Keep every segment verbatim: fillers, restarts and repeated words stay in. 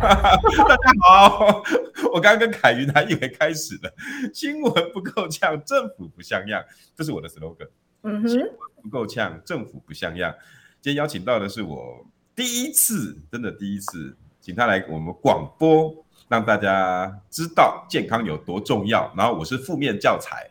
大家好，我刚刚跟凯云还以为开始了。新闻不够呛，政府不像样，这是我的 slogan。嗯哼，新闻不够呛，政府不像样。今天邀请到的是我第一次，真的第一次，请他来我们广播。让大家知道健康有多重要，然后我是负面教材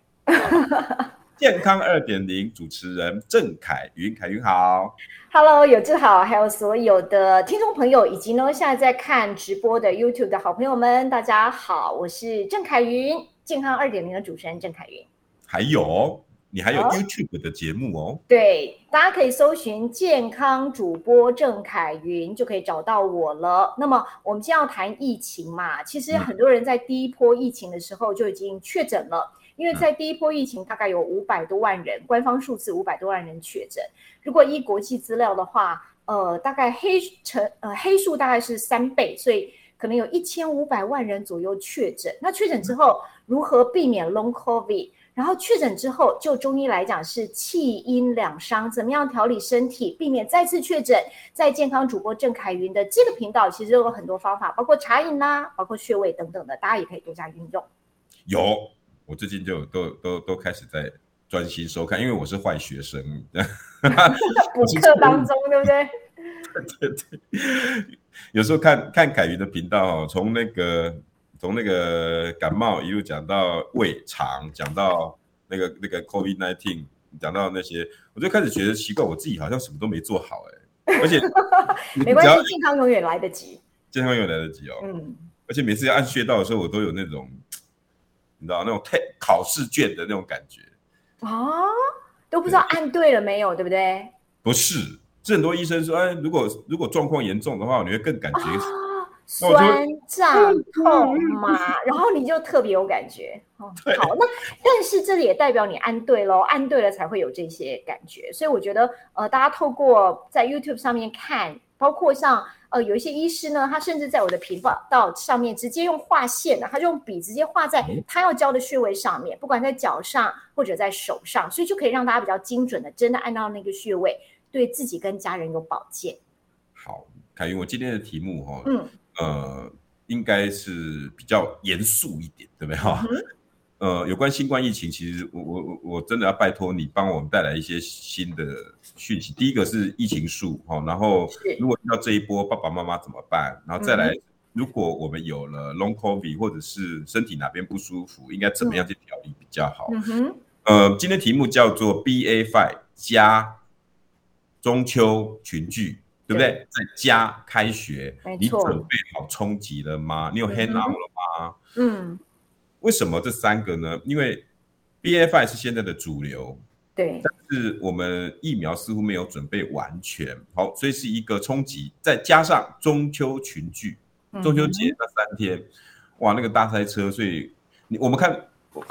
健康 二点零 主持人郑凯云，凯云好。 Hello 有志好，还有所有的听众朋友以及呢现在在看直播的 YouTube 的好朋友们，大家好，我是郑凯云，健康 二点零 的主持人郑凯云。还有你还有 YouTube 的节目哦，对，大家可以搜寻健康主播郑凯云就可以找到我了。那么我们现在要谈疫情嘛，其实很多人在第一波疫情的时候就已经确诊了，因为在第一波疫情大概有五百多万人，官方数字五百多万人确诊。如果依国际资料的话，呃，大概黑成呃黑数大概是三倍，所以可能有一千五百万人左右确诊。那确诊之后如何避免 Long COVID？然后确诊之后，就中医来讲是气阴两伤，怎么样调理身体，避免再次确诊？在健康主播郑凯云的这个频道，其实有很多方法，包括茶饮啦、啊，包括穴位等等的，大家也可以多加运用。有，我最近就都都都开始在专心收看，因为我是坏学生，补课当中，对不对？对对，有时候看看凯云的频道、哦，从那个。从那个感冒一路讲到胃肠，讲到那个那个 COVID 十九， 讲到那些，我就开始觉得奇怪，我自己好像什么都没做好哎、欸，而且没关系，健康永远来得及，健康永远来得及哦。嗯，而且每次要按穴道的时候，我都有那种你知道那种考试卷的那种感觉哦，都不知道按对了没有，对不对？不是，是很多医生说，哎，如果如果状况严重的话，你会更感觉。哦，酸胀痛嘛，然后你就特别有感觉、哦、好，那但是这也代表你按对咯，按对了才会有这些感觉。所以我觉得、呃、大家透过在 YouTube 上面看，包括像、呃、有一些医师呢，他甚至在我的频道上面直接用画线，他就用笔直接画在他要教的穴位上面，不管在脚上或者在手上，所以就可以让大家比较精准的真的按到那个穴位，对自己跟家人有保健。好，凯云，我今天的题目、哦嗯呃，应该是比较严肃一点，对不对哈、嗯？呃，有关新冠疫情，其实我我我真的要拜托你帮我们带来一些新的讯息。第一个是疫情数哈，然后如果遇到这一波，爸爸妈妈怎么办？然后再来，嗯、如果我们有了 long COVID 或者是身体哪边不舒服，应该怎么样去调理比较好？嗯哼。呃，今天题目叫做 B A 五 加中秋群聚。对不对？在家开学，你准备好冲击了吗？你有 hand out 了吗？嗯，为什么这三个呢？因为 B A 五 是现在的主流，对，但是我们疫苗似乎没有准备完全好，所以是一个冲击，再加上中秋群聚，中秋节那三天，嗯、哇，那个大塞车，所以你我们看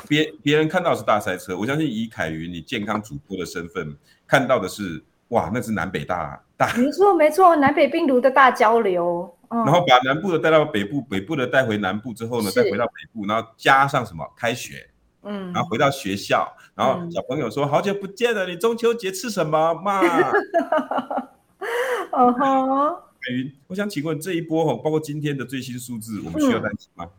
别别人看到的是大塞车，我相信以凯云你健康主播的身份看到的是。哇，那是南北大大，没错没错，南北病毒的大交流、嗯。然后把南部的带到北部，北部的带回南部之后呢，再回到北部，然后加上什么开学，嗯，然后回到学校，然后小朋友说、嗯、好久不见了，你中秋节吃什么嘛？哦吼，凯云，我想请问这一波包括今天的最新数字，我们需要担心吗？嗯，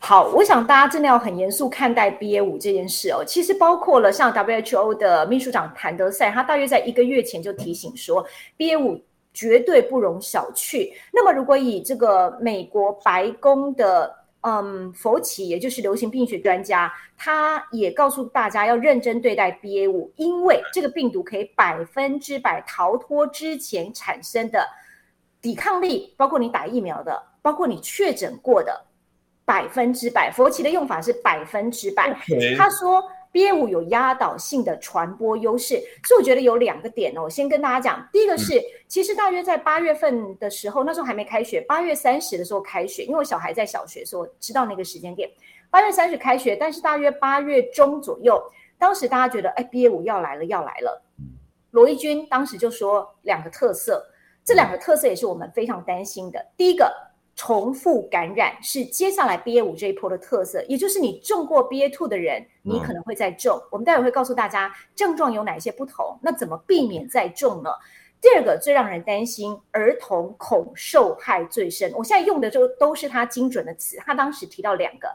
好，我想大家真的要很严肃看待 B A 五 这件事哦。其实包括了像 W H O 的秘书长谭德赛，他大约在一个月前就提醒说 B A 五 绝对不容小觑。那么如果以这个美国白宫的嗯，佛奇，也就是流行病学专家，他也告诉大家要认真对待 B A 五， 因为这个病毒可以百分之百逃脱之前产生的抵抗力，包括你打疫苗的，包括你确诊过的百分之百，佛奇的用法是百分之百。他说 B A 五 有压倒性的传播优势。所以我觉得有两个点哦，我先跟大家讲。第一个是，其实大约在八月份的时候，那时候还没开学，八月三十的时候开学，因为我小孩在小学，所以我知道那个时间点。八月三十开学，但是大约八月中左右，当时大家觉得，哎 ，B A 五 要来了，要来了。罗一钧当时就说两个特色，这两个特色也是我们非常担心的。第一个，重复感染是接下来 B A 五 这一波的特色，也就是你中过 B A 二 的人，你可能会再中。我们待会会告诉大家症状有哪些不同，那怎么避免再中呢？第二个最让人担心，儿童恐受害最深。我现在用的就都是他精准的词，他当时提到两个，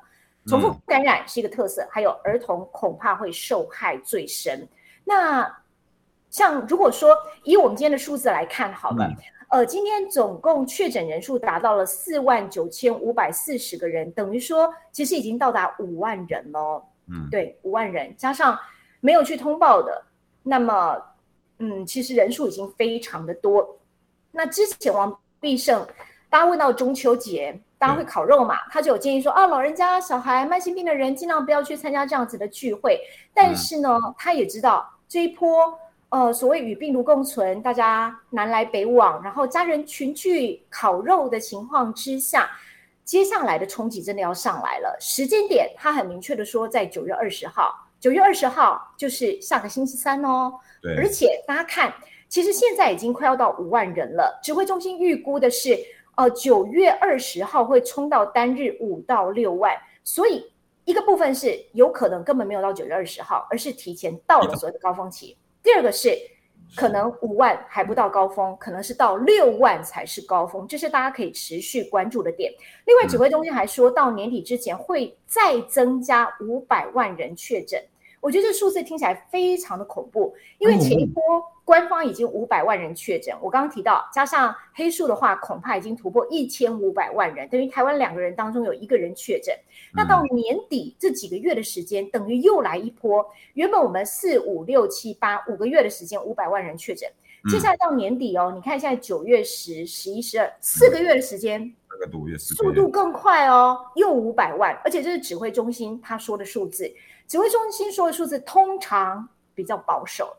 重复感染是一个特色，还有儿童恐怕会受害最深。那像如果说以我们今天的数字来看好了，呃，今天总共确诊人数达到了四万九千五百四十个人，等于说其实已经到达五万人喽。嗯，对，五万人加上没有去通报的，那么嗯，其实人数已经非常的多。那之前王必胜，大家问到中秋节，大家会烤肉嘛？他就有建议说啊，老人家、小孩、慢性病的人尽量不要去参加这样子的聚会。但是呢，他也知道这一波。呃，所谓与病毒共存，大家南来北往，然后家人群聚烤肉的情况之下，接下来的冲击真的要上来了。时间点，他很明确的说，在九月二十号，九月二十号就是下个星期三哦。对。而且大家看，其实现在已经快要到五万人了。指挥中心预估的是，呃，九月二十号会冲到单日五到六万，所以一个部分是有可能根本没有到九月二十号，而是提前到了所谓的高峰期。第二个是可能五万还不到高峰，可能是到六万才是高峰，这是大家可以持续关注的点。另外指挥中心还说到年底之前会再增加五百万人确诊，我觉得这数字听起来非常的恐怖，因为前一波官方已经五百万人确诊，我刚刚提到加上黑数的话恐怕已经突破一千五百万人，等于台湾两个人当中有一个人确诊。那到年底这几个月的时间等于又来一波，原本我们四五六七八五个月的时间五百万人确诊，接下来到年底哦，你看现在九月十十一十二四个月的时间，速度更快哦，又五百万，而且这是指挥中心他说的数字，指挥中心说的数字通常比较保守。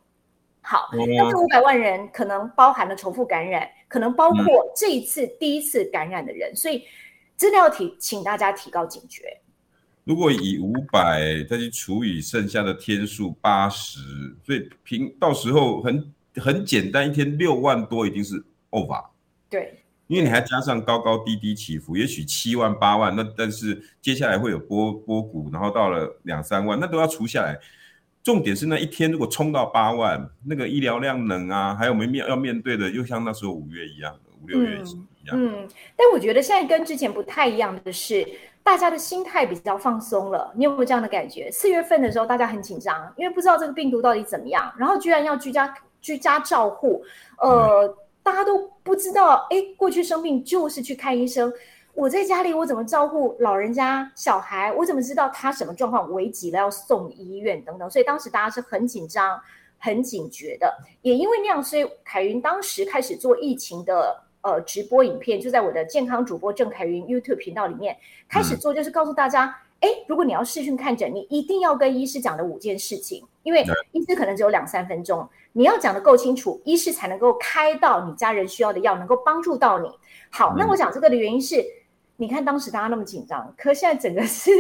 好，那这五百万人可能包含了重复感染，可能包括这一次第一次感染的人，嗯、所以真的要提请大家提高警觉。如果以五百再去除以剩下的天数八十，所以平到时候很很简单，一天六万多已经是 over。对。因为你还加上高高低低起伏，也许七万八万，那但是接下来会有波波谷，然后到了两三万，那都要除下来。重点是那一天如果冲到八万，那个医疗量能啊，还有我们要面对的，又像那时候五月一样，五六月一样。嗯，嗯，但我觉得现在跟之前不太一样的是，大家的心态比较放松了。你有没有这样的感觉？四月份的时候大家很紧张，因为不知道这个病毒到底怎么样，然后居然要居家居家照护，呃。嗯，大家都不知道，哎，过去生病就是去看医生。我在家里，我怎么照顾老人家、小孩？我怎么知道他什么状况危急了要送医院等等？所以当时大家是很紧张、很警觉的。也因为那样，所以凯云当时开始做疫情的呃直播影片，就在我的健康主播郑凯云 YouTube 频道里面开始做，就是告诉大家。哎，如果你要视讯看诊，你一定要跟医师讲的五件事情，因为医师可能只有两三分钟，你要讲的够清楚，医师才能够开到你家人需要的药，能够帮助到你。好，那我讲这个的原因是，你看当时大家那么紧张，可现在整个是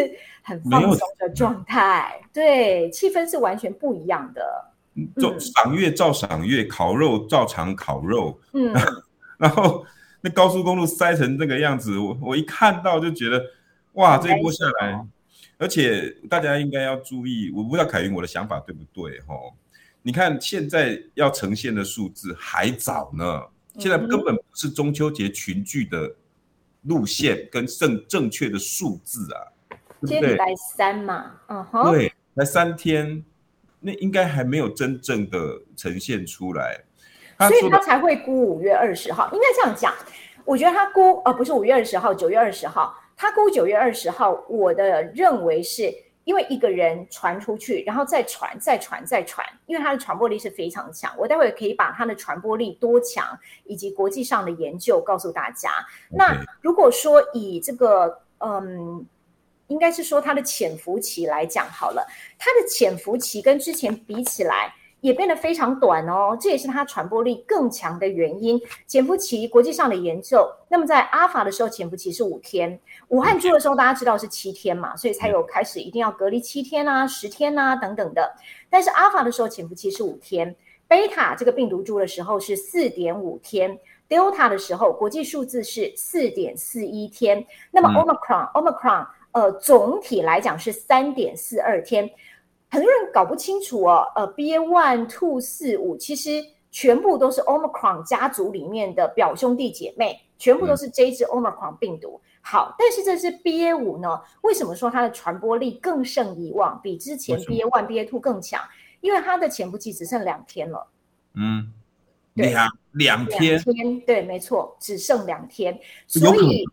很放松的状态，对，气氛是完全不一样的。就赏月照赏月，烤肉照常烤肉，嗯，然后那高速公路塞成这个样子，我我一看到就觉得。哇，这一波下来，而且大家应该要注意，我不知道凯云我的想法对不对齁？你看现在要呈现的数字还早呢，现在根本不是中秋节群聚的路线跟正正确的数字啊，对不对？今天礼拜三嘛，嗯哼，对，才三天，那应该还没有真正的呈现出来，所以他才会估五月二十号，应该这样讲。我觉得他估，呃，不是五月二十号，九月二十号。他估九月二十号，我的认为是因为一个人传出去，然后再传、再传、再传，因为他的传播力是非常强。我待会可以把他的传播力多强以及国际上的研究告诉大家。那如果说以这个嗯应该是说它的潜伏期来讲好了，它的潜伏期跟之前比起来也变得非常短哦，这也是它传播力更强的原因。潜伏期国际上的研究，那么在阿法的时候潜伏期是五天，武汉株的时候大家知道是七天嘛，所以才有开始一定要隔离七天啊、十天啊等等的。但是阿法的时候潜伏期是五天，贝塔这个病毒株的时候是 四点五 天， Delta 的时候国际数字是 四点四一 天，那么 Omicron、嗯、Omicron 呃总体来讲是 三点四二 天。很多人搞不清楚哦，呃 B A 一 二 四 五 其实全部都是 Omicron 家族里面的表兄弟姐妹，全部都是这一支 Omicron 病毒。好，但是这支 B A 五 呢，为什么说它的传播力更胜以往，比之前 B A 一 B A 二 更强？因为它的潜伏期只剩两天了。嗯，两两天，两天，对，没错，只剩两天，所以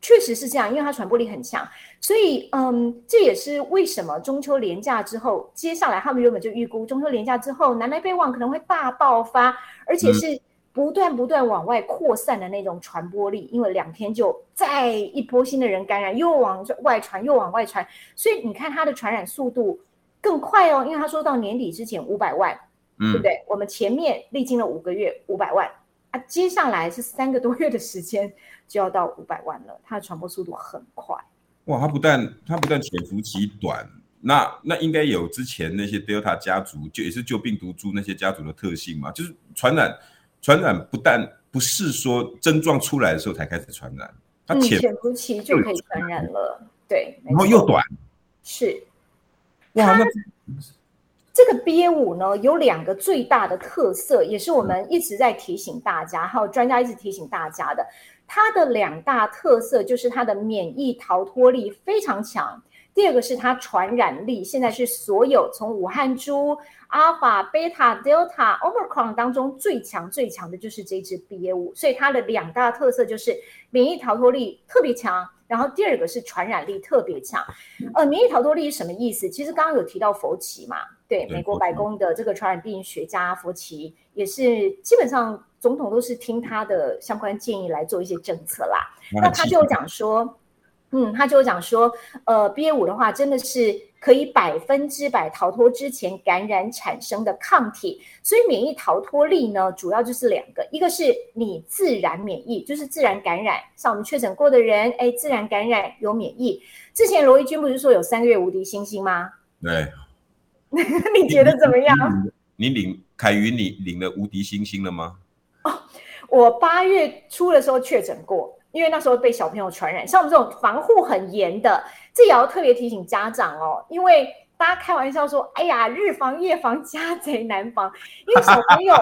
确实是这样，因为它传播力很强，所以嗯，这也是为什么中秋连假之后，接下来他们原本就预估中秋连假之后南来北往可能会大爆发，而且是不断不断往外扩散的那种传播力，因为两天就再一波新的人感染，又往外传，又往外传，所以你看它的传染速度更快哦，因为他说到年底之前五百万、嗯，对不对？我们前面历经了五个月五百万。啊，接下来是三个多月的时间就要到五百万了，它的传播速度很快。哇，它不但它不但潜伏期短，那那应该有之前那些 Delta 家族，就也是旧病毒株那些家族的特性嘛，就是传染传染不但不是说症状出来的时候才开始传染，它潜伏期就可以传染了，对，然后又短，是。哇，那这个 B A 五 呢有两个最大的特色，也是我们一直在提醒大家，还有专家一直提醒大家的。它的两大特色就是它的免疫逃脱力非常强，第二个是它传染力，现在是所有从武汉株、阿法、贝塔、Delta、Omicron 当中最强最强的就是这支 B A 五， 所以它的两大特色就是免疫逃脱力特别强，然后第二个是传染力特别强。呃，免疫逃脱力是什么意思？其实刚刚有提到佛奇嘛，对，美国白宫的这个传染病学家佛奇，也是基本上总统都是听他的相关建议来做一些政策啦。那他就讲说。嗯，他就讲说，呃 ，B A 五 的话真的是可以百分之百逃脱之前感染产生的抗体，所以免疫逃脱力呢，主要就是两个，一个是你自然免疫，就是自然感染，像我们确诊过的人，哎，自然感染有免疫。之前罗一君不是说有三个月无敌星星吗？对，你觉得怎么样？你领凯云，你领了无敌星星了吗？哦，我八月初的时候确诊过。因为那时候被小朋友传染，像我们这种防护很严的，这也要特别提醒家长哦。因为大家开玩笑说：“哎呀，日防夜防，家贼难防。”因为小朋友，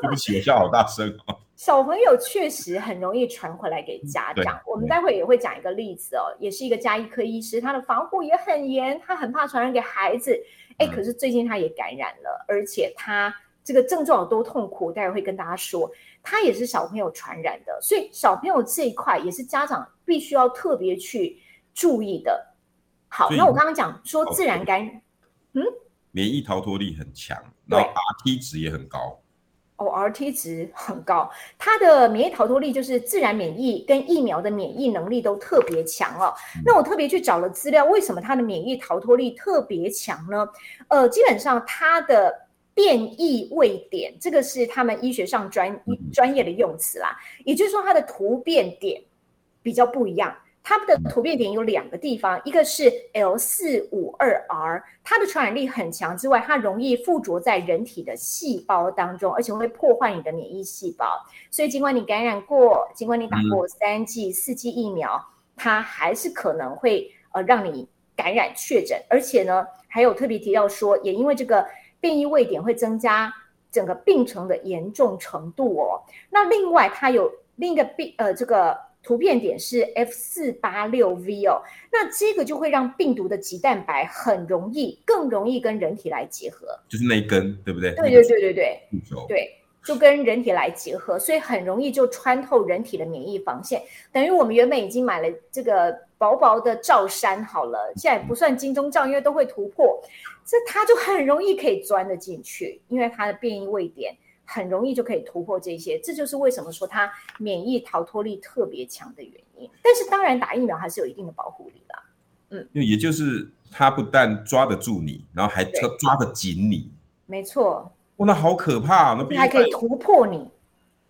对不起，我笑好大声哦。小朋友确实很容易传回来给家长。我们待会也会讲一个例子哦，也是一个家医科医师，他的防护也很严，他很怕传染给孩子。哎，可是最近他也感染了，而且他。这个症状有多痛苦，待会会跟大家说，它也是小朋友传染的，所以小朋友这一块也是家长必须要特别去注意的。好，那我刚刚讲说自然感染，嗯，免疫逃脱力很强，然后 R T 值也很高。哦 ，R T 值很高，它的免疫逃脱力就是自然免疫跟疫苗的免疫能力都特别强哦。那我特别去找了资料，为什么它的免疫逃脱力特别强呢？呃，基本上它的。变异位点，这个是他们医学上专专业的用词啦，也就是说它的突变点比较不一样。它的突变点有两个地方，一个是 L 四五二 R， 它的传染力很强之外，它容易附着在人体的细胞当中，而且会破坏你的免疫细胞。所以尽管你感染过，尽管你打过三剂、四剂疫苗，它还是可能会呃让你感染确诊。而且呢，还有特别提到说，也因为这个。变异位点会增加整个病程的严重程度哦。那另外它有另一个病呃这个突变点是 F 四八六 V 哦，那这个就会让病毒的棘蛋白很容易更容易跟人体来结合，就是那一根对不对？对对对对对对，就跟人体来结合，所以很容易就穿透人体的免疫防线。等于我们原本已经买了这个薄薄的罩衫好了，现在不算金钟罩，因为都会突破。这它就很容易可以钻得进去，因为它的变异位点很容易就可以突破这些，这就是为什么说它免疫逃脱力特别强的原因。但是当然打疫苗还是有一定的保护力啦。嗯，也就是他不但抓得住你，然后还抓得紧你。没错。哇，那好可怕、啊，那还可以突破你。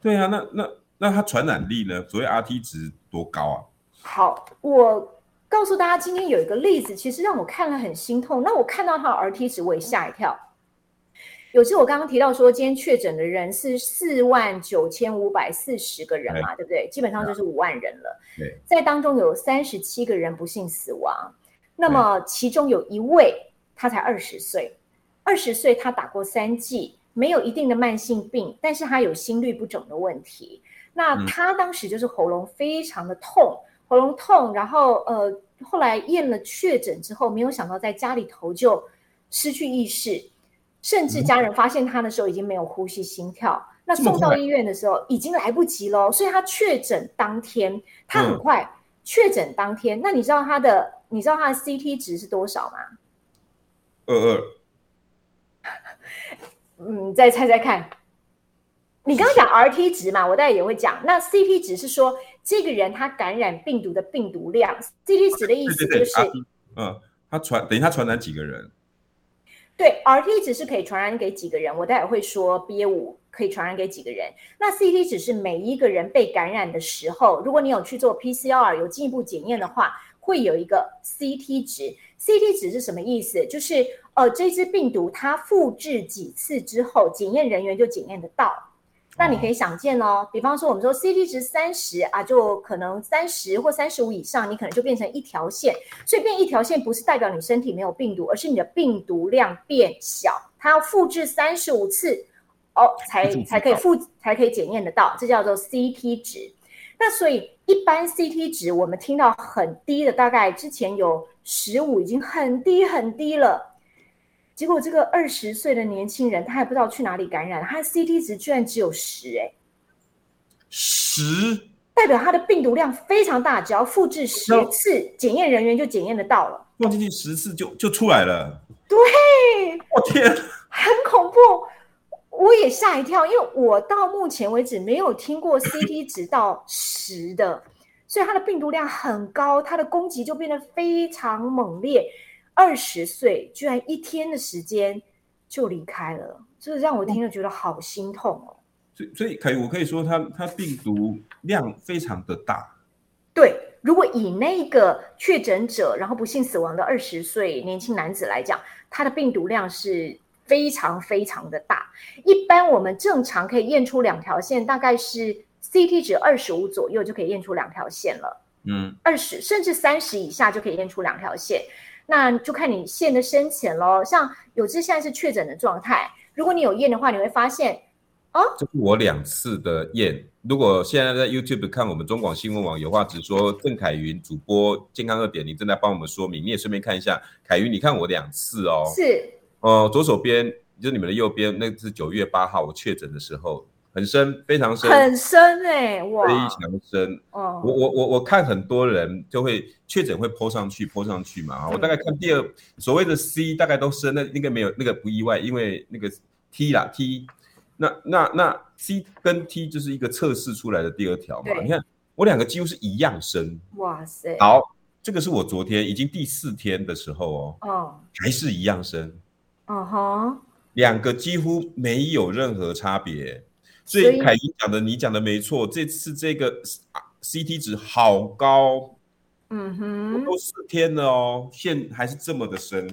对啊，那那那它传染力呢？所谓 R T 值多高啊？好，我告诉大家，今天有一个例子，其实让我看了很心痛。那我看到它的 R T 值，我也吓一跳。有些我刚刚提到说，今天确诊的人是四万九千五百四十个人嘛，对不对？基本上就是五万人了。对，在当中有三十七个人不幸死亡，那么其中有一位他才二十岁，二十岁他打过三剂，没有一定的慢性病，但是他有心律不整的问题。那他当时就是喉咙非常的痛，喉咙痛，然后呃，后来验了确诊之后，没有想到在家里头就失去意识。甚至家人发现他的时候已经没有呼吸心跳、嗯、那送到医院的时候已经来不及了，所以他确诊当天，他很快、嗯、确诊当天，那你知道他的你知道他的 C T 值是多少吗？二二嗯，再猜猜看，你刚刚讲 R T 值嘛，我待会也会讲。那 C T 值是说这个人他感染病毒的病毒量， C T 值的意思就是对对对、啊、嗯，他传等于他传染几个人。对， R T 值是可以传染给几个人，我待会会说 B A 五 可以传染给几个人。那 C T 值是每一个人被感染的时候，如果你有去做 P C R 有进一步检验的话，会有一个 C T 值。C T 值是什么意思？就是呃，这支病毒它复制几次之后，检验人员就检验得到。那你可以想见哦，比方说我们说 C T 值三十啊，就可能三十或三十五以上，你可能就变成一条线。所以变一条线不是代表你身体没有病毒，而是你的病毒量变小，它要复制三十五次哦，才才可以复才可以检验得到，这叫做 C T 值。那所以一般 C T 值我们听到很低的，大概之前有十五，已经很低很低了。结果这个二十岁的年轻人，他还不知道去哪里感染，他的 C T 值居然只有十，哎，十代表他的病毒量非常大，只要复制十次，检验人员就检验得到了，放进去十次就就出来了。对，我天，很恐怖，我也吓一跳，因为我到目前为止没有听过 C T 值到十的，所以他的病毒量很高，他的攻击就变得非常猛烈。二十岁居然一天的时间就离开了，这让我听了觉得好心痛哦。所以，所以凯宇，我可以说它它病毒量非常的大。对，如果以那个确诊者然后不幸死亡的二十岁年轻男子来讲，他的病毒量是非常非常的大。一般我们正常可以验出两条线，大概是 C T 值二十五左右就可以验出两条线了。嗯，二十甚至三十以下就可以验出两条线。那就看你线的深浅咯，像有志现在是确诊的状态，如果你有验的话，你会发现哦，这是我两次的验。如果现在在 YouTube 看我们中广新闻网有话直说，郑凯云主播健康 二点零 正在帮我们说明，你也顺便看一下，凯云你看我两次哦，是哦、呃，左手边就是你们的右边，那是九月八号我确诊的时候，很深，非常深，很深哎、欸，哇，非常深。哦、我我我我看很多人就会确诊会 po 上去 po 上去嘛、嗯，我大概看第二所谓的 C 大概都深，那那个没有那个不意外，因为那个 T 啦 T， 那那那 C 跟 T 就是一个测试出来的第二条嘛。你看我两个几乎是一样深，哇塞！好，这个是我昨天已经第四天的时候哦，哦还是一样深，哦哈，两个几乎没有任何差别。所以凯怡讲的你讲的没错，这次这个 C T 值好高，嗯哼，都四天了哦，线还是这么的深。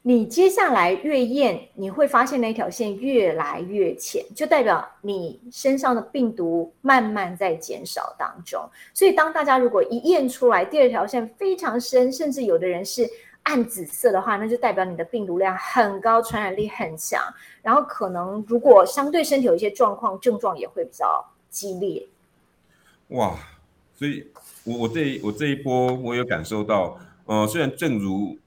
你接下来越验，你会发现那条线越来越浅，就代表你身上的病毒慢慢在减少当中。所以当大家如果一验出来第二条线非常深，甚至有的人是暗紫色的话，那就代表你的病毒量很高，传染力很强，然后可能如果相对身体有一些状况，症状也会比较激烈。哇，所以 我, 我, 这, 我这一波我有感受到、呃、虽然正如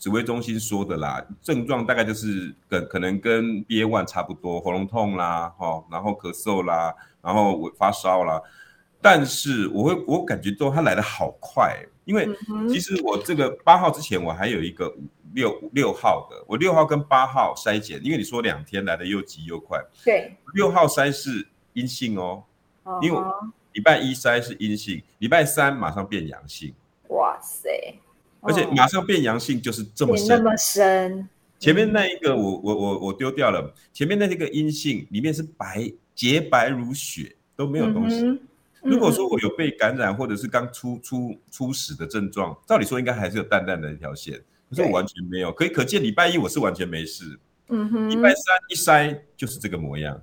指挥中心说的啦，症状大概就是可能跟 B A 一 差不多，喉咙痛啦、哦、然后咳嗽啦，然后发烧啦，但是 我, 会我感觉到它来得好快，因为其实我这个八号之前我还有一个六号的，我六号跟八号筛检，因为你说两天来的又急又快，对，六号筛是阴性哦，因为我礼拜一筛是阴性，礼拜三马上变阳性，哇塞，而且马上变阳性就是这么深，那么深。前面那一个我我我我丢掉了，前面那一个阴性里面是白洁白如雪，都没有东西。嗯嗯、如果说我有被感染或者是刚出出出始的症状，照理说应该还是有淡淡的一条线，可是我完全没有。可以可见礼拜一我是完全没事，嗯哼，礼拜三一筛就是这个模样。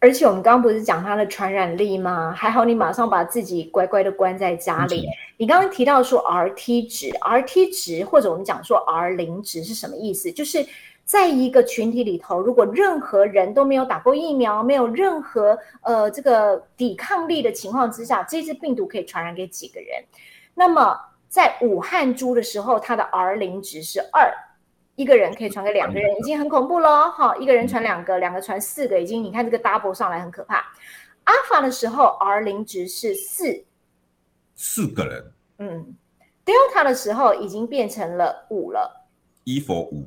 而且我们刚刚不是讲它的传染力吗？还好你马上把自己乖乖的关在家里。嗯、你刚刚提到说 R T 值 ，R T 值或者我们讲说 R 零 值是什么意思？就是在一个群体里头，如果任何人都没有打过疫苗，没有任何呃这个抵抗力的情况之下，这只病毒可以传染给几个人。那么在武汉株的时候，它的 R 零 值是二，一个人可以传给两个人，已经很恐怖了哈。一个人传两个，两个传四个，已经你看这个 double 上来很可怕。阿法的时候 R 零 值是四，四个人。嗯 ，Delta 的时候已经变成了五了，一 for 五。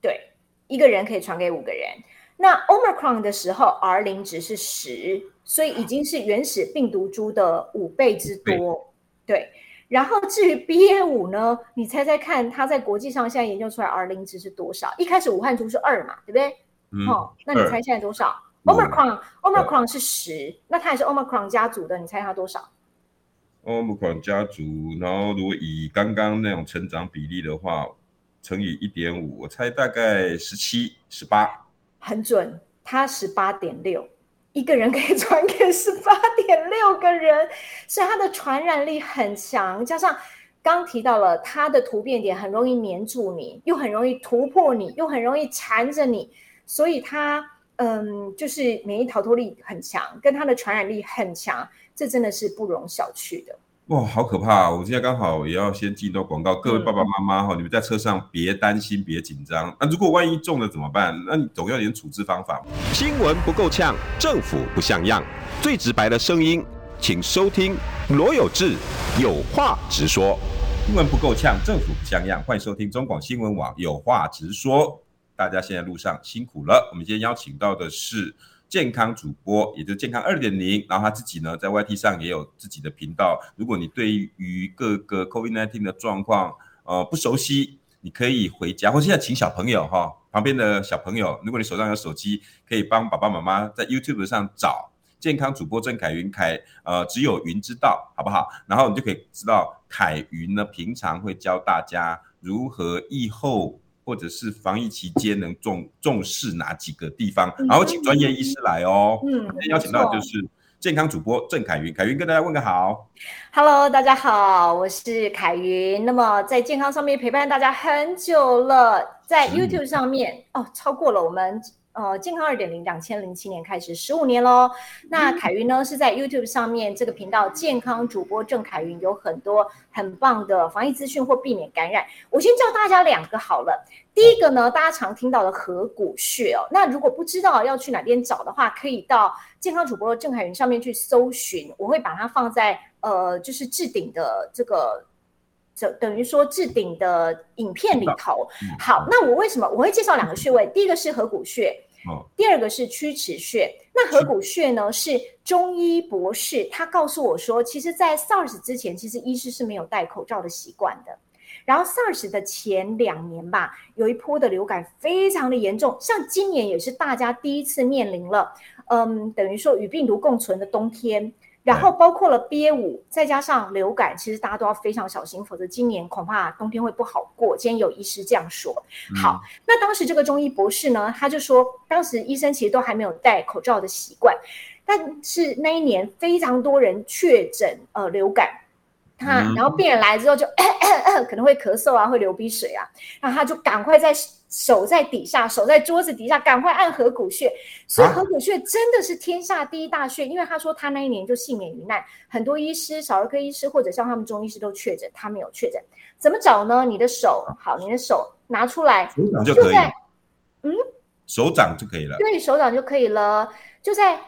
对。一个人可以传给五个人。那 Omicron 的时候 R 零 值是十，所以已经是原始病毒株的五倍之多。对。然后至于 B A 五 呢，你猜猜看它在国际上现在研究出来 R 零 值是多少？一开始武汉株是二嘛，对不对？嗯哦、那你猜现在多少？ Omicron, Omicron 是十，那它也是 Omicron 家族的，你猜它多少？ Omicron 家族，然后如果以刚刚那种成长比例的话，乘以 一点五， 我猜大概 十七、十八。 很准，它 十八点六， 一个人可以传给 十八点六 个人，所以它的传染力很强，加上刚提到了它的突变点很容易黏住你，又很容易突破你，又很容易缠着你，所以它嗯，就是免疫逃脱力很强，跟它的传染力很强，这真的是不容小觑的。哇，好可怕、啊！我现在刚好也要先进一段广告，各位爸爸妈妈、嗯、你们在车上别担心，别紧张。那、啊、如果万一中了怎么办？那你总要点处置方法。新闻不够呛，政府不像样，最直白的声音，请收听罗有志有话直说。新闻不够呛，政府不像样，欢迎收听中广新闻网有话直说。大家现在路上辛苦了，我们今天邀请到的是健康主播，也就是健康 二点零， 然后他自己呢在 Y T 上也有自己的频道。如果你对于各个 COVID 十九 的状况、呃、不熟悉，你可以回家或现在请小朋友、哦、旁边的小朋友，如果你手上有手机，可以帮爸爸妈妈在 YouTube 上找健康主播郑凯云凯、呃、只有云知道，好不好？然后你就可以知道凯云呢平常会教大家如何疫后或者是防疫期间能 重, 重视哪几个地方，然后请专业医师来哦。嗯，今天邀请到的就是健康主播郑凯云，凯云跟大家问个好。Hello， 大家好，我是凯云。那么在健康上面陪伴大家很久了，在 YouTube 上面、嗯、哦，超过了我们呃健康 二点零 二零零七年开始十五年咯。那凯云呢是在 YouTube 上面这个频道健康主播郑凯云有很多很棒的防疫资讯或避免感染。我先教大家两个好了。第一个呢，大家常听到的合谷穴哦。那如果不知道要去哪边找的话，可以到健康主播郑凯云上面去搜寻，我会把它放在呃就是置顶的这个等于说置顶的影片里头。好，那我为什么我会介绍两个穴位？第一个是合谷穴，第二个是曲池穴。那合谷穴呢是中医博士他告诉我说，其实在 SARS 之前，其实医师是没有戴口罩的习惯的。然后 SARS 的前两年吧，有一波的流感非常的严重，像今年也是大家第一次面临了嗯，等于说与病毒共存的冬天，然后包括了 B A 五 再加上流感，其实大家都要非常小心，否则今年恐怕冬天会不好过。今天有医师这样说。好，那当时这个中医博士呢，他就说当时医生其实都还没有戴口罩的习惯，但是那一年非常多人确诊、呃、流感，他然后病人来之后就咳咳咳可能会咳嗽啊，会流鼻水啊，然后他就赶快在手在底下，手在桌子底下，赶快按合谷穴。所以合谷穴真的是天下第一大穴，因为他说他那一年就幸免于难，很多医师、小儿科医师或者像他们中医师都确诊，他没有确诊。怎么找呢？你的手，好，你的手拿出来，手掌就可以了，嗯，手掌就可以了，对，手掌就可以了，就在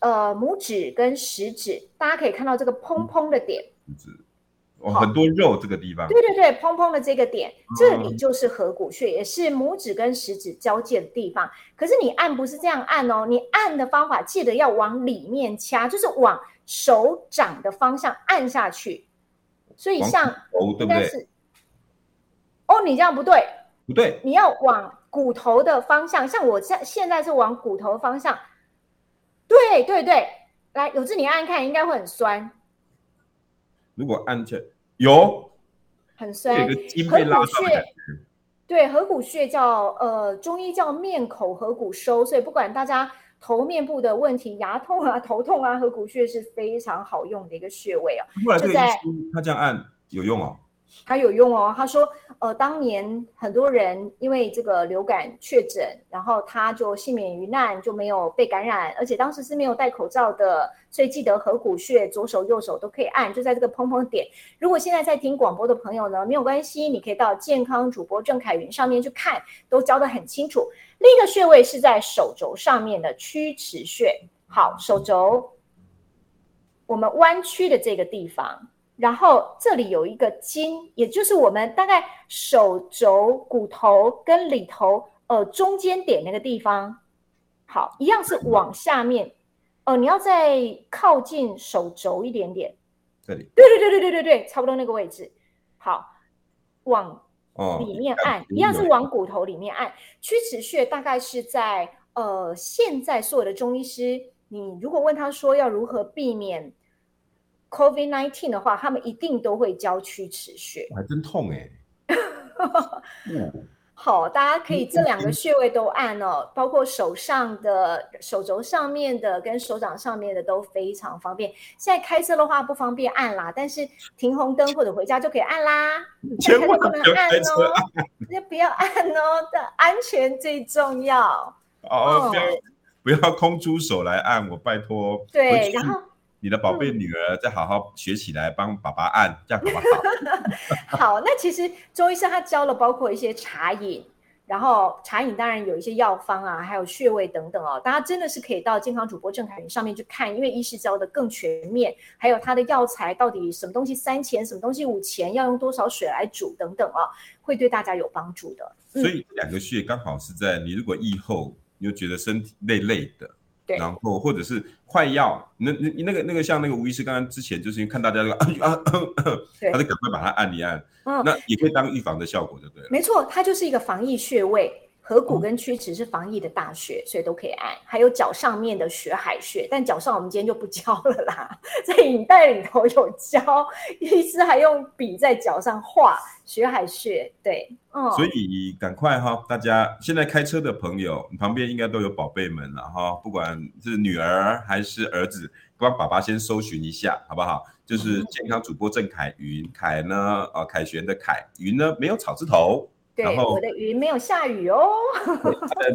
呃拇指跟食指，大家可以看到这个砰砰的点，嗯哦、很多肉这个地方，对对对，砰砰的这个点，这里就是合谷穴、嗯、也是拇指跟食指交界的地方。可是你按不是这样按哦，你按的方法记得要往里面掐，就是往手掌的方向按下去。所以像，对不对？哦，你这样不对不对，你要往骨头的方向，像我现在是往骨头方向，对对对，来，有志你按按看，应该会很酸。如果按着有很酸，有个筋被拉上来。对，合谷穴叫呃，中医叫面口合谷收，所以不管大家头面部的问题，牙痛啊、头痛啊，合谷穴是非常好用的一个穴位啊。后来这个医生他这样按有用哦，他有用哦。他说，呃，当年很多人因为这个流感确诊，然后他就幸免于难，就没有被感染，而且当时是没有戴口罩的，所以记得合谷穴左手右手都可以按，就在这个砰砰点。如果现在在听广播的朋友呢，没有关系，你可以到健康主播郑凯云上面去看，都教得很清楚。另一个穴位是在手肘上面的曲池穴。好，手肘我们弯曲的这个地方，然后这里有一个筋，也就是我们大概手肘骨头跟里头呃中间点那个地方。好，一样是往下面，呃你要再靠近手肘一点点，这里，对对对对对对，差不多那个位置。好，往里面按，哦，一样是往骨头里面按。曲池穴大概是在呃现在所有的中医师，你如果问他说要如何避免COVID 十九 的话，他们一定都会教曲池穴。还真痛哎，欸嗯！好，大家可以这两个穴位都按哦，包括手上的、手肘上面的跟手掌上面的都非常方便。现在开车的话不方便按啦，但是停红灯或者回家就可以按啦。千万不要按哦，不要按哦，安全最重要。哦，不要不要空出手来按，我拜托。对，然后你的宝贝女儿再好好学起来，帮爸爸按，这样好不好？好，那其实周医生他教了包括一些茶饮，然后茶饮当然有一些药方啊，还有穴位等等哦。大家真的是可以到健康主播郑凯云上面去看，因为医师教的更全面，还有他的药材到底什么东西三钱，什么东西五钱，要用多少水来煮等等哦，会对大家有帮助的。嗯，所以两个穴刚好是在你如果疫后你就觉得身体累累的。然后或者是快要 那, 那个那个像那个吴医师刚刚之前就是因为看大家那个啊啊啊，他就赶快把它按一按，嗯，那也可以当预防的效果就对了。没错，它就是一个防疫穴位，合谷跟曲池是防疫的大穴，所以都可以按。还有脚上面的血海穴，但脚上我们今天就不教了啦，在影带里头有教，医师还用笔在脚上画血海穴，对，嗯，所以赶快哈，大家现在开车的朋友，旁边应该都有宝贝们了哈，不管是女儿还是儿子，帮爸爸先搜寻一下，好不好？就是健康主播郑凯云，凯呢，呃，凯旋的凯，云呢没有草字头，对，我的云没有下雨哦。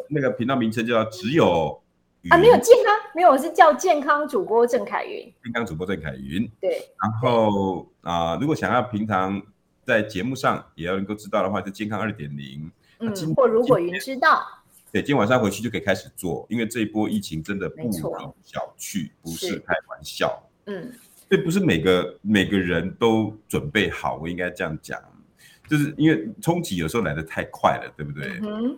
那个频道名称叫只有啊，没有健康，没有，我是叫健康主播郑凯云，健康主播郑凯云，对。然后啊，呃，如果想要平常在节目上也要能够知道的话，就健康 二点零，嗯，或如果云知道，对，今天晚上回去就可以开始做，因为这一波疫情真的不容小觑，不是开玩笑，嗯，所以不是每个每个人都准备好，我应该这样讲，就是因为冲击有时候来得太快了，对不对？嗯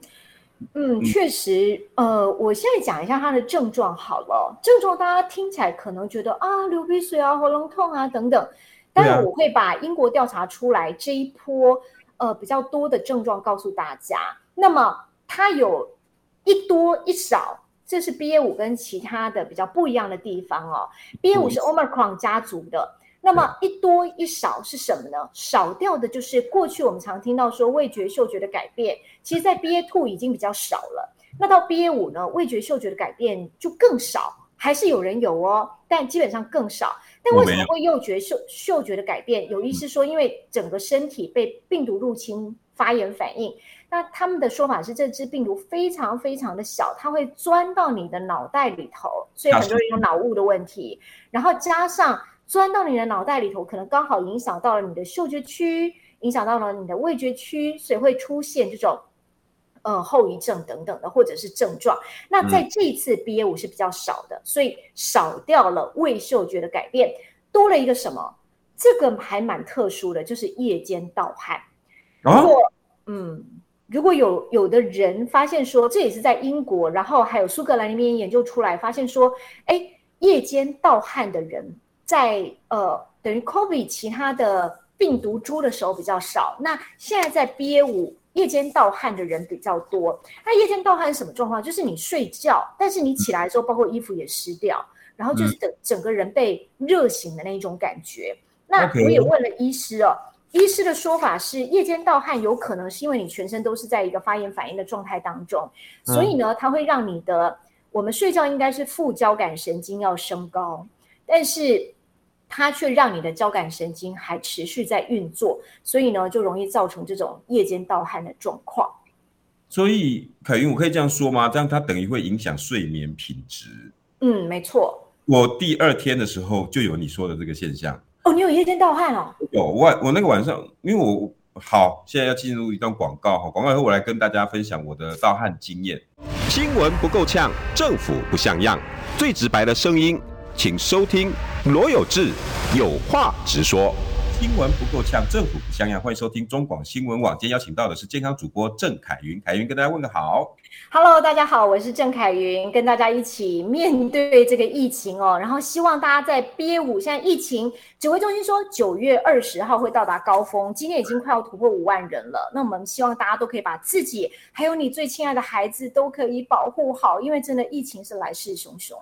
嗯，确实，呃，我现在讲一下他的症状好了，症状大家听起来可能觉得啊，流鼻水啊，喉咙痛啊等等。当然我会把英国调查出来这一波呃比较多的症状告诉大家。那么它有一多一少，这是 B A 五 跟其他的比较不一样的地方哦。B A 五 是 Omicron 家族的，那么一多一少是什么呢？少掉的就是过去我们常听到说味觉嗅觉的改变，其实在 B A 二 已经比较少了。那到 B A 五 呢，味觉嗅觉的改变就更少，还是有人有哦，但基本上更少。但为什么会嗅觉嗅觉的改变？有医师说，因为整个身体被病毒入侵发炎反应。那他们的说法是，这只病毒非常非常的小，它会钻到你的脑袋里头，所以很多人有脑雾的问题。然后加上钻到你的脑袋里头，可能刚好影响到了你的嗅觉区，影响到了你的味觉区，所以会出现这种呃，后遗症等等的，或者是症状。那在这一次 B A 五 是比较少的，嗯，所以少掉了味嗅觉的改变，多了一个什么？这个还蛮特殊的，就是夜间盗汗。如果，哦，嗯，如果有有的人发现说，这也是在英国，然后还有苏格兰那边研究出来，发现说，哎，夜间盗汗的人在呃，等于 COVID 其他的病毒株的时候比较少，那现在在 B A 五 夜间盗汗的人比较多。那夜间盗汗是什么状况？就是你睡觉，但是你起来的时候包括衣服也湿掉，然后就是整个人被热醒的那一种感觉。那我也问了医师哦，医师的说法是夜间盗汗有可能是因为你全身都是在一个发炎反应的状态当中，所以呢它会让你的，我们睡觉应该是副交感神经要升高，但是它却让你的交感神经还持续在运作，所以呢就容易造成这种夜间盗汗的状况。所以凯云，我可以这样说吗？这样它等于会影响睡眠品质。嗯，没错。我第二天的时候就有你说的这个现象。哦，你有夜间盗汗哦？有，我我那个晚上，因为我好，现在要进入一段广告，广告以后我来跟大家分享我的盗汗经验。新闻不够呛，政府不像样，最直白的声音，请收听罗有志有话直说。新闻不够呛，政府不像样，欢迎收听中广新闻网。今天邀请到的是健康主播郑凯云，凯云跟大家问个好。Hello， 大家好，我是郑凯云，跟大家一起面对这个疫情哦。然后希望大家在 B A 五， 现在疫情指挥中心说九月二十号会到达高峰，今天已经快要突破五万人了。那我们希望大家都可以把自己还有你最亲爱的孩子都可以保护好，因为真的疫情是来势汹汹。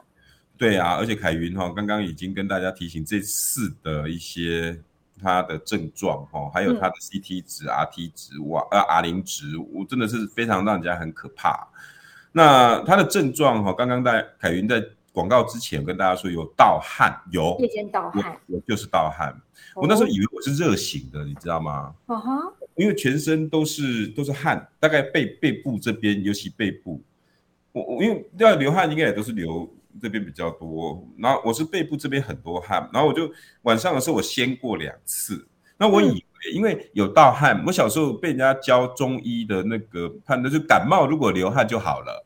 对啊，而且凯云哈、哦，刚刚已经跟大家提醒这次的一些。它的症状还有它的 C T 值、R T 值、R 零 值，我真的是非常让人家很可怕。那它的症状刚刚在凯云在广告之前跟大家说有盗汗，有夜间盗汗，我就是盗汗。我那时候以为我是热醒的，你知道吗？因为全身都是都是汗，大概背背部这边，尤其背部，我因为要流汗应该也都是流。这边比较多，然后我是背部这边很多汗，然后我就晚上的时候我先过两次。那我以为因为有盗汗，我小时候被人家教中医的那个判断，就感冒如果流汗就好了。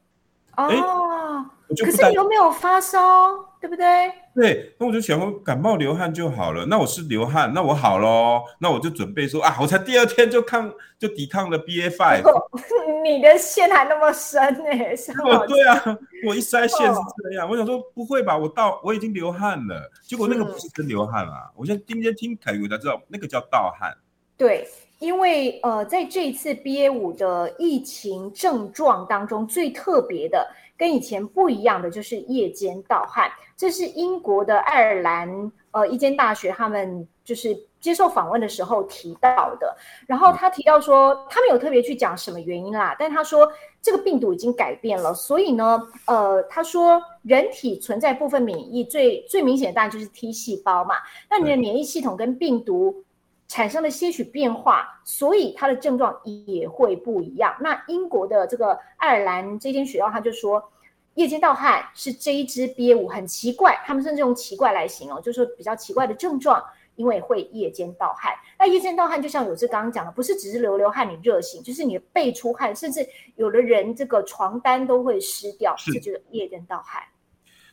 哦，可是你有没有发烧，对不对？对，那我就想说感冒流汗就好了。那我是流汗，那我好咯，那我就准备说啊，我才第二天就抗就抵抗了 B A 五。你的线还那么深哎、欸！我对啊，我一塞线是这样。哦、我想说不会吧，我到我已经流汗了，结果那个不是真流汗啊！我现在今天听凯云才知道，那个叫盗汗。对，因为呃，在这一次 B A 五 的疫情症状当中，最特别的跟以前不一样的就是夜间盗汗。这是英国的爱尔兰呃一间大学他们就是。接受访问的时候提到的，然后他提到说他没有特别去讲什么原因啦，但他说这个病毒已经改变了，所以呢呃，他说人体存在部分免疫，最最明显的当然就是 T 细胞嘛，那你的免疫系统跟病毒产生了些许变化，所以它的症状也会不一样。那英国的这个爱尔兰这间学校他就说夜间盗汗是这一支 B A 五 很奇怪，他们甚至用奇怪来形容，就是比较奇怪的症状，因为会夜间盗汗。那夜间盗汗就像有志刚刚讲的，不是只是流流汗你热醒，就是你的背出汗，甚至有的人这个床单都会湿掉，这就是夜间盗汗。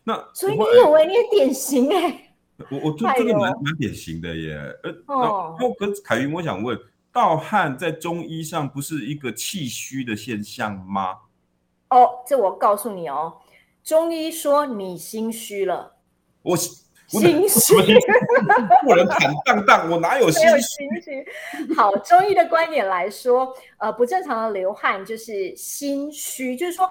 那所以你有为你也典型哎、欸，我我这个蛮蛮典型的耶。呃，哦、然后跟凯云，我想问，盗汗在中医上不是一个气虚的现象吗？哦，这我告诉你哦，中医说你心虚了。我。心虚，做人坦荡荡，我哪有心虚？好，中医的观点来说，呃，不正常的流汗就是心虚，就是说，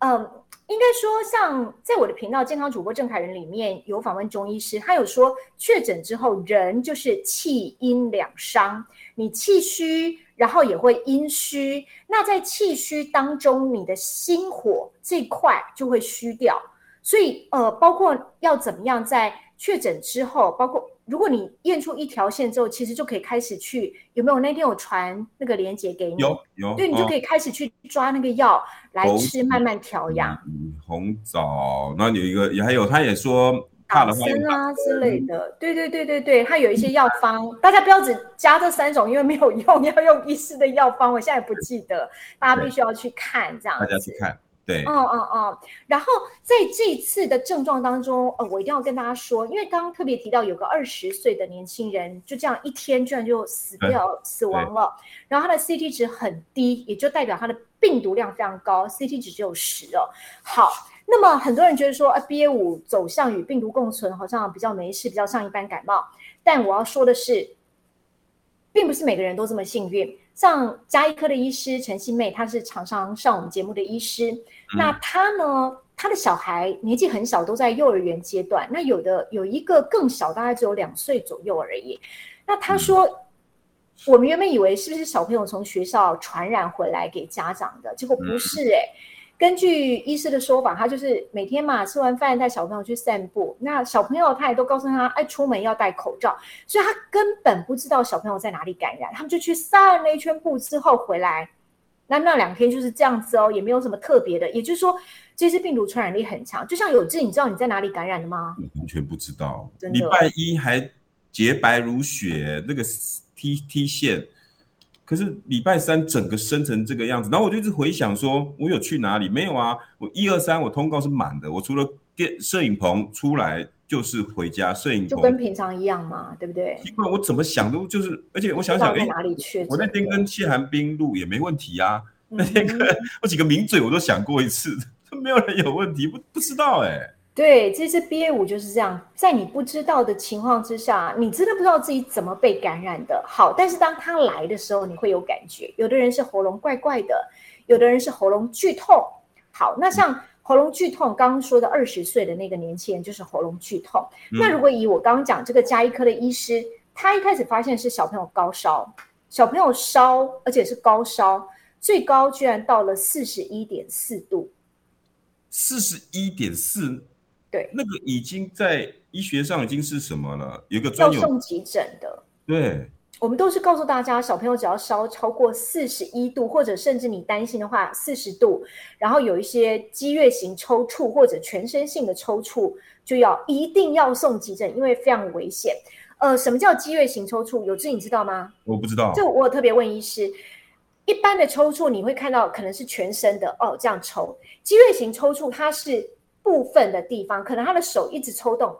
嗯、呃，应该说，像在我的频道《健康主播郑凯云》里面有访问中医师，他有说，确诊之后人就是气阴两伤，你气虚，然后也会阴虚，那在气虚当中，你的心火这块就会虚掉，所以呃，包括要怎么样在确诊之后，包括如果你验出一条线之后，其实就可以开始去，有没有那天我传那个连结给你？有有，对，你就可以开始去抓那个药来吃，慢慢调养。嗯，红枣，那有一个，还有他也说怕的话，党参啊之类的，对对对对对，他有一些药方，大家不要只加这三种，因为没有用，要用医师的药方，我现在不记得，大家必须要去看这样子，大家去看。对，嗯嗯嗯，然后在这次的症状当中，呃，我一定要跟大家说，因为刚刚特别提到有个二十岁的年轻人，就这样一天居然就死掉死亡了，然后他的 C T 值很低，也就代表他的病毒量非常高 ，C T 值只有十哦。好，那么很多人觉得说，啊 ，B A 五 走向与病毒共存，好像比较没事，比较像一般感冒。但我要说的是，并不是每个人都这么幸运。像家医科的医师陈信妹，她是常常上我们节目的医师，嗯、那她呢，她的小孩年纪很小，都在幼儿园阶段，那有的有一个更小，大概只有两岁左右而已。那她说，嗯、我们原本以为是不是小朋友从学校传染回来给家长的，结果不是哎、欸。嗯根据医师的说法，他就是每天嘛吃完饭带小朋友去散步，那小朋友他也都告诉他，哎，出门要戴口罩，所以他根本不知道小朋友在哪里感染，他们就去散了一圈步之后回来，那那两天就是这样子哦，也没有什么特别的。也就是说，这次病毒传染力很强，就像有志，你知道你在哪里感染的吗？完全不知道，礼拜一还洁白如雪，那个 T T 线。可是礼拜三整个升成这个样子，然后我就一直回想说，我有去哪里？没有啊，我一二三我通告是满的，我除了电摄影棚出来就是回家，摄影棚就跟平常一样嘛，对不对？奇怪，我怎么想都就是，而且我想想，哎，我那天跟谢寒冰录也没问题啊，嗯、那天跟我几个名嘴我都想过一次，都没有人有问题，不不知道哎、欸。对，这次 B A 五 就是这样，在你不知道的情况之下，你真的不知道自己怎么被感染的。好，但是当它来的时候，你会有感觉。有的人是喉咙怪怪的，有的人是喉咙剧痛。好，那像喉咙剧痛，刚刚说的二十岁的那个年轻人就是喉咙剧痛。嗯、那如果以我刚刚讲这个家医科的医师，他一开始发现是小朋友高烧，小朋友烧，而且是高烧，最高居然到了四十一点四度，四十一点四。对，那个已经在医学上已经是什么了？有一个专有要送急诊的。对，我们都是告诉大家，小朋友只要烧超过四十一度，或者甚至你担心的话四十度，然后有一些激越型抽搐或者全身性的抽搐，就要一定要送急诊，因为非常危险。呃，什么叫激越型抽搐？有志你知道吗？我不知道，这我特别问医师。一般的抽搐你会看到可能是全身的哦，这样抽。激越型抽搐它是部分的地方，可能他的手一直抽动，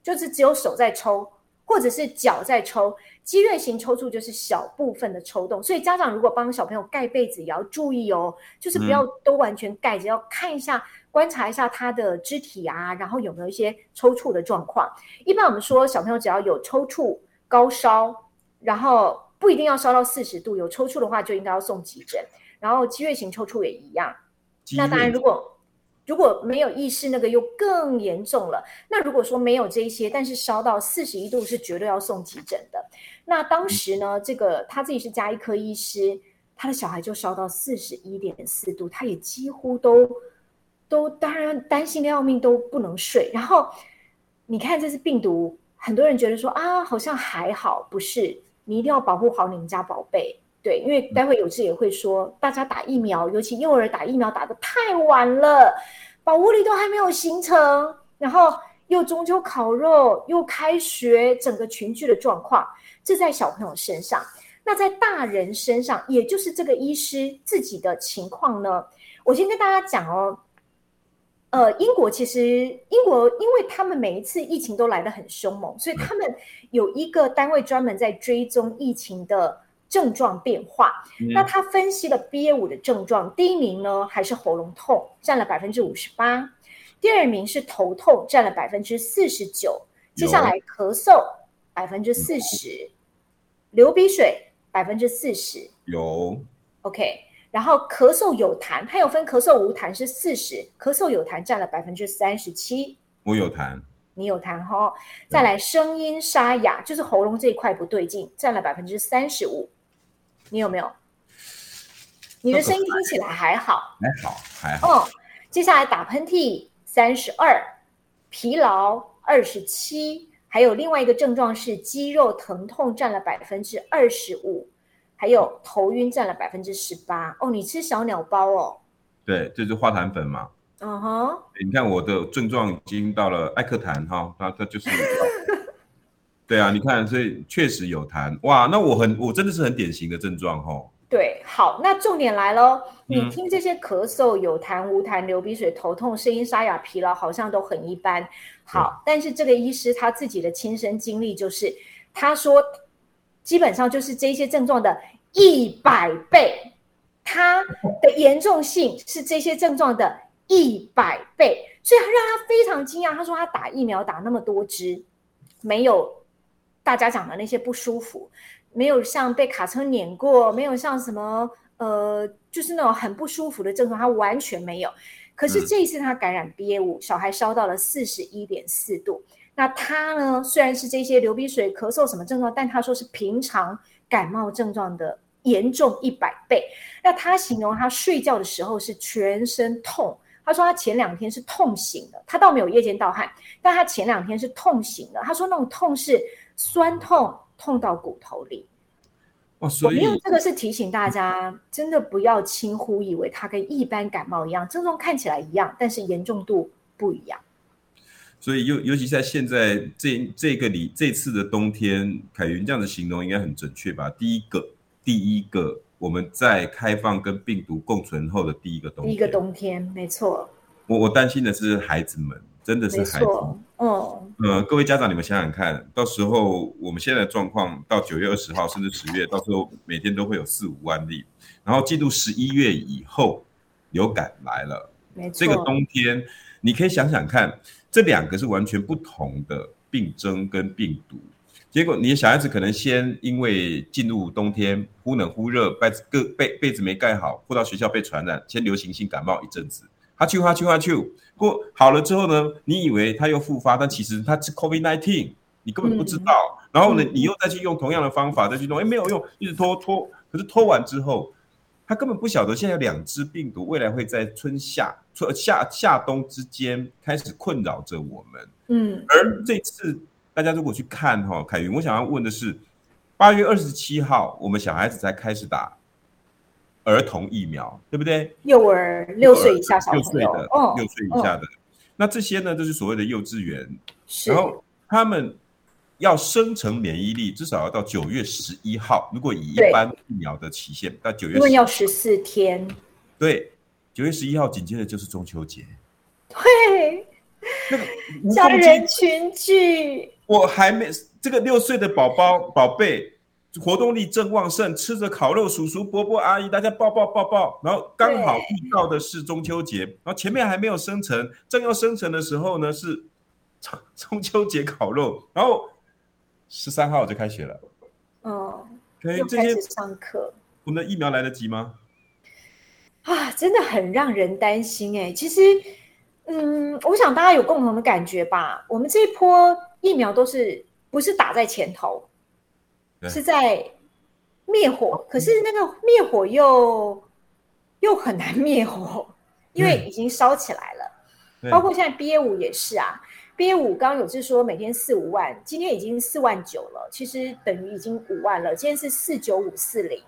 就是只有手在抽，或者是脚在抽。激越型抽搐就是小部分的抽动，所以家长如果帮小朋友盖被子也要注意哦，就是不要都完全盖着，要看一下观察一下他的肢体啊，然后有没有一些抽搐的状况。一般我们说小朋友只要有抽搐、高烧，然后不一定要烧到四十度，有抽搐的话就应该要送急诊。然后激越型抽搐也一样。那当然如果如果没有意识，那个又更严重了。那如果说没有这些，但是烧到四十一度是绝对要送急诊的。那当时呢，这个他自己是家医科医师，他的小孩就烧到四十一点四度，他也几乎都都当然担心的要命，都不能睡。然后你看这次病毒，很多人觉得说啊，好像还好，不是，你一定要保护好你们家宝贝。对，因为待会有志也会说，大家打疫苗，尤其幼儿打疫苗打得太晚了，保护力都还没有形成，然后又中秋烤肉，又开学，整个群聚的状况，这在小朋友身上。那在大人身上，也就是这个医师自己的情况呢，我先跟大家讲哦，呃，英国其实英国因为他们每一次疫情都来得很凶猛，所以他们有一个单位专门在追踪疫情的症状变化，那他分析了 B A 五 的症状，第一名呢还是喉咙痛，占了 百分之五十八， 第二名是头痛，占了 百分之四十九， 接下来咳嗽 百分之四十， 流鼻水 百分之四十， 有 OK， 然后咳嗽有痰，还有分咳嗽无痰是四十，咳嗽有痰占了 百分之三十七， 我有痰，你有痰齁，再来声音沙哑，就是喉咙这一块不对劲，占了 百分之三十五，你有没有？你的声音听起来还好，还好，还好。嗯，接下来打喷嚏三十二，疲劳二十七，还有另外一个症状是肌肉疼痛，占了百分之二十五，还有头晕占了百分之十八。哦，你吃小鸟包哦？对，这就是化痰粉嘛。嗯哼，你看我的症状已经到了艾克痰哈，它它就是。对啊，你看，所以确实有痰哇，那我很我真的是很典型的症状哈、哦。对，好，那重点来了，你听这些咳嗽、有痰、无痰、流鼻水、头痛、声音沙哑、疲劳，好像都很一般。好，但是这个医师他自己的亲身经历就是，他说基本上就是这些症状的一百倍，他的严重性是这些症状的一百倍，所以让他非常惊讶。他说他打疫苗打那么多支，没有大家讲的那些不舒服，没有像被卡车碾过，没有像什么呃，就是那种很不舒服的症状，他完全没有。可是这一次他感染 B A 五， 小孩烧到了 四十一点四 度。那他呢，虽然是这些流鼻水、咳嗽什么症状，但他说是平常感冒症状的严重一百倍。那他形容他睡觉的时候是全身痛，他说他前两天是痛醒的，他倒没有夜间盗汗，但他前两天是痛醒的。他说那种痛是酸痛，痛到骨头里。哦、所以我没有这个是提醒大家，真的不要轻忽以为它跟一般感冒一样，症状看起来一样，但是严重度不一样。所以尤其在现在 这, 这个里这次的冬天，凯云这样的形容应该很准确吧？第一个，第一个我们在开放跟病毒共存后的第一个冬天，第一个冬天，没错。我我担心的是孩子们，真的是孩子们。哦、呃，各位家长，你们想想看，到时候我们现在的状况，到九月二十号甚至十月，到时候每天都会有四五万例，然后进入十一月以后，流感来了。没错，这个冬天你可以想想看，这两个是完全不同的病症跟病毒。结果你的小孩子可能先因为进入冬天忽冷忽热，被被子没盖好，或到学校被传染，先流行性感冒一阵子。他去他去他去过好了之后呢，你以为他又复发，但其实他是 COVID 十九， 你根本不知道。嗯、然后呢，你又再去用同样的方法再去弄，哎，没有用，一直拖拖。可是拖完之后，他根本不晓得现在有两只病毒，未来会在春夏春夏夏冬之间开始困扰着我们。嗯，而这次大家如果去看哈、哦，凯云，我想要问的是，八月二十七号我们小孩子才开始打儿童疫苗，对不对？幼儿六岁以下小朋友，六岁以下的、哦、那这些呢，就是所谓的幼稚园。然后他们要生成免疫力，至少要到九月十一号。如果以一般疫苗的期限，到九月因为要十四天。对，九月十一号紧接着就是中秋节。对，那个家人群聚，我还没这个六岁的宝宝宝贝。活动力正旺盛，吃着烤肉，叔叔伯伯阿姨大家抱抱抱抱，然后刚好遇到的是中秋节，然后前面还没有生成，正要生成的时候呢是中秋节烤肉，然后十三号就开学了。哦，所以这些又开始上课，我们的疫苗来得及吗？啊，真的很让人担心哎、欸。其实，嗯，我想大家有共同的感觉吧。我们这一波疫苗都是不是打在前头？是在灭火，可是那个灭火又又很难灭火，因为已经烧起来了。包括现在 B A 五 也是啊 ，B A 五 刚刚有志说每天四五万，今天已经四万九了，其实等于已经五万了。今天是四九五四零，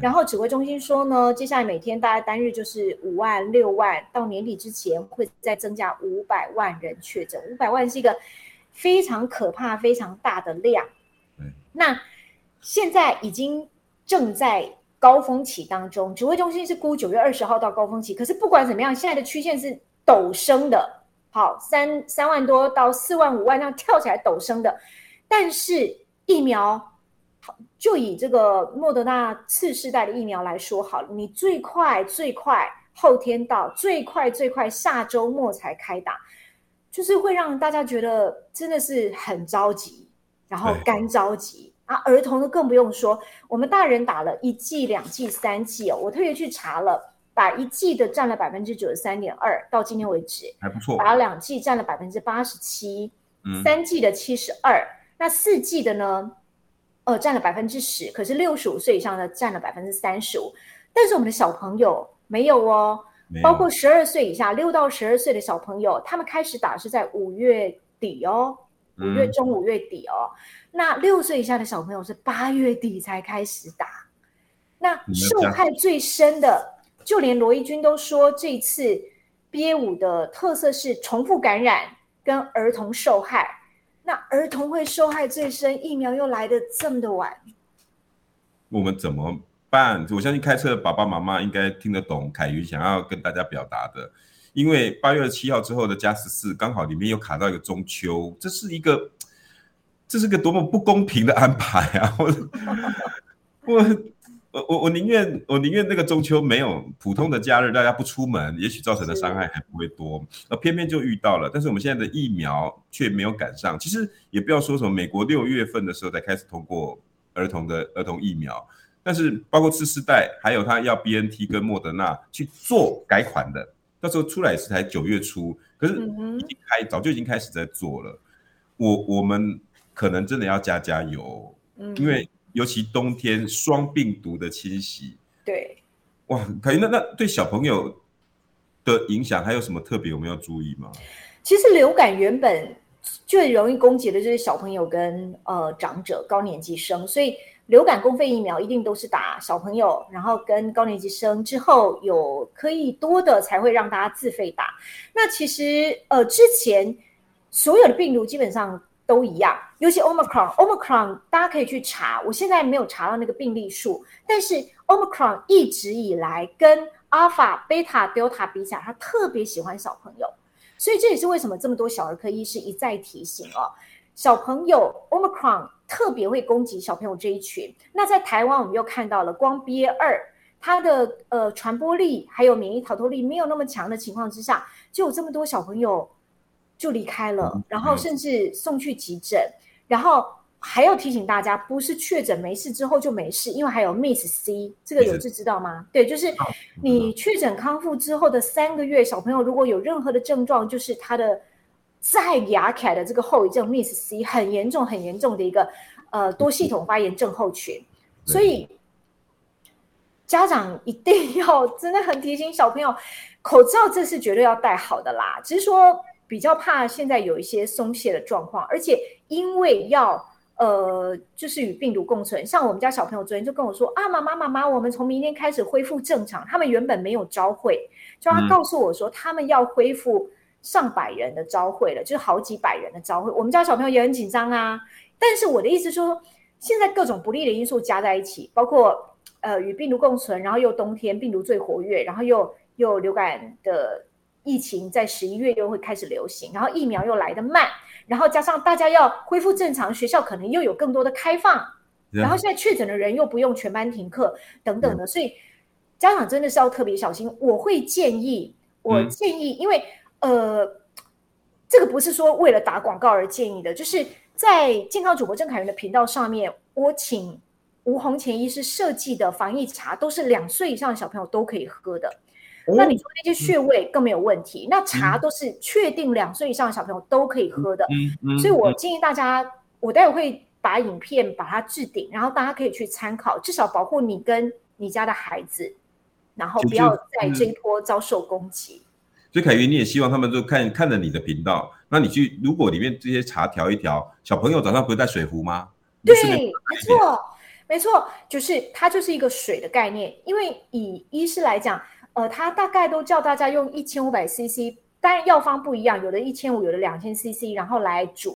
然后指挥中心说呢，接下来每天大概单日就是五万六万，到年底之前会再增加五百万人确诊。五百万是一个非常可怕、非常大的量。那现在已经正在高峰期当中，指挥中心是估九月二十号到高峰期，可是不管怎么样，现在的曲线是陡升的，好，三三万多到四万五万这样跳起来陡升的，但是疫苗就以这个莫德纳次世代的疫苗来说好了，你最快最快后天到，最快最快下周末才开打，就是会让大家觉得真的是很着急，然后干着急。啊，儿童的更不用说，我们大人打了一剂、两剂、三剂哦。我特别去查了，打一剂的占了 百分之九十三点二， 到今天为止还不错。打两剂占了 百分之八十七， 三剂的 七十二， 那四剂的呢，呃，占了 百分之十， 可是六十五岁以上的占了 百分之三十五。 但是我们的小朋友没有哦，没有，包括十二岁以下，六到十二岁的小朋友，他们开始打是在五月底哦，五月中五月底哦，那六岁以下的小朋友是八月底才开始打，那受害最深的，就连罗伊军都说，这次 B A 五 的特色是重复感染跟儿童受害，那儿童会受害最深，疫苗又来得这么的晚，我们怎么办？我相信开车的爸爸妈妈应该听得懂凯云想要跟大家表达的。因为八月七号之后的加十四，刚好里面又卡到一个中秋，这是一个，这是个多么不公平的安排啊！我我我我宁愿我宁愿那个中秋没有普通的假日，大家不出门，也许造成的伤害还不会多，而偏偏就遇到了。但是我们现在的疫苗却没有赶上，其实也不要说什么美国六月份的时候才开始通过儿童的儿童疫苗，但是包括次世代还有他要 B N T 跟莫德纳去做改款的，到时候出来是才九月初，可是已经开早就已经开始在做了。我我们可能真的要加加油，因为尤其冬天双病毒的侵袭，对，哇，可以，那那对小朋友的影响还有什么特别我们要注意吗？其实流感原本最容易攻击的就是小朋友跟、呃、长者高年级生，所以流感公费疫苗一定都是打小朋友，然后跟高年级生之后有可以多的才会让大家自费打。那其实呃之前所有的病毒基本上都一样，尤其 Omicron Omicron 大家可以去查，我现在没有查到那个病例数，但是 Omicron 一直以来跟 Alpha、Beta、Delta 比起来，他特别喜欢小朋友，所以这也是为什么这么多小儿科医师一再提醒哦，小朋友 Omicron 特别会攻击小朋友这一群。那在台湾我们又看到了，光 B A 二 它的、呃、传播力还有免疫逃脱力没有那么强的情况之下，就有这么多小朋友就离开了，然后甚至送去急诊。然后还要提醒大家，不是确诊没事之后就没事，因为还有 M I S-C， 这个有志知道吗？对，就是你确诊康复之后的三个月，小朋友如果有任何的症状，就是他的再牙起来的这个后遗症 M I S-C 很严重很严重的一个、呃、多系统发炎症候群。所以家长一定要真的很提醒小朋友，口罩这是绝对要戴好的啦，只是说比较怕现在有一些松懈的状况，而且因为要呃，就是与病毒共存。像我们家小朋友昨天就跟我说啊，妈妈妈妈，我们从明天开始恢复正常。他们原本没有朝会，就他告诉我说他们要恢复上百人的朝会了，嗯、就是好几百人的朝会。我们家小朋友也很紧张啊。但是我的意思说，现在各种不利的因素加在一起，包括呃与病毒共存，然后又冬天病毒最活跃，然后又又流感的。疫情在十一月又会开始流行，然后疫苗又来得慢，然后加上大家要恢复正常，学校可能又有更多的开放， yeah. 然后现在确诊的人又不用全班停课等等的， yeah. 所以家长真的是要特别小心。我会建议，我建议，嗯、因为呃，这个不是说为了打广告而建议的，就是在健康主播郑凯源的频道上面，我请吴洪前医师设计的防疫茶都是两岁以上的小朋友都可以喝的。那你说那些穴位更没有问题，嗯、那茶都是确定两岁以上的小朋友都可以喝的，嗯嗯嗯、所以我建议大家，我待会会把影片把它置顶，然后大家可以去参考，至少保护你跟你家的孩子，然后不要在这一波遭受攻击。所以凯源，你也希望他们就 看, 看了你的频道，那你去如果里面这些茶调一调，小朋友早上不会带水壶吗？对，没错没错，就是它就是一个水的概念，因为以医师来讲呃，他大概都叫大家用 一千五百 C C， 当然药方不一样，有的 一千五百，有的 两千 C C， 然后来煮。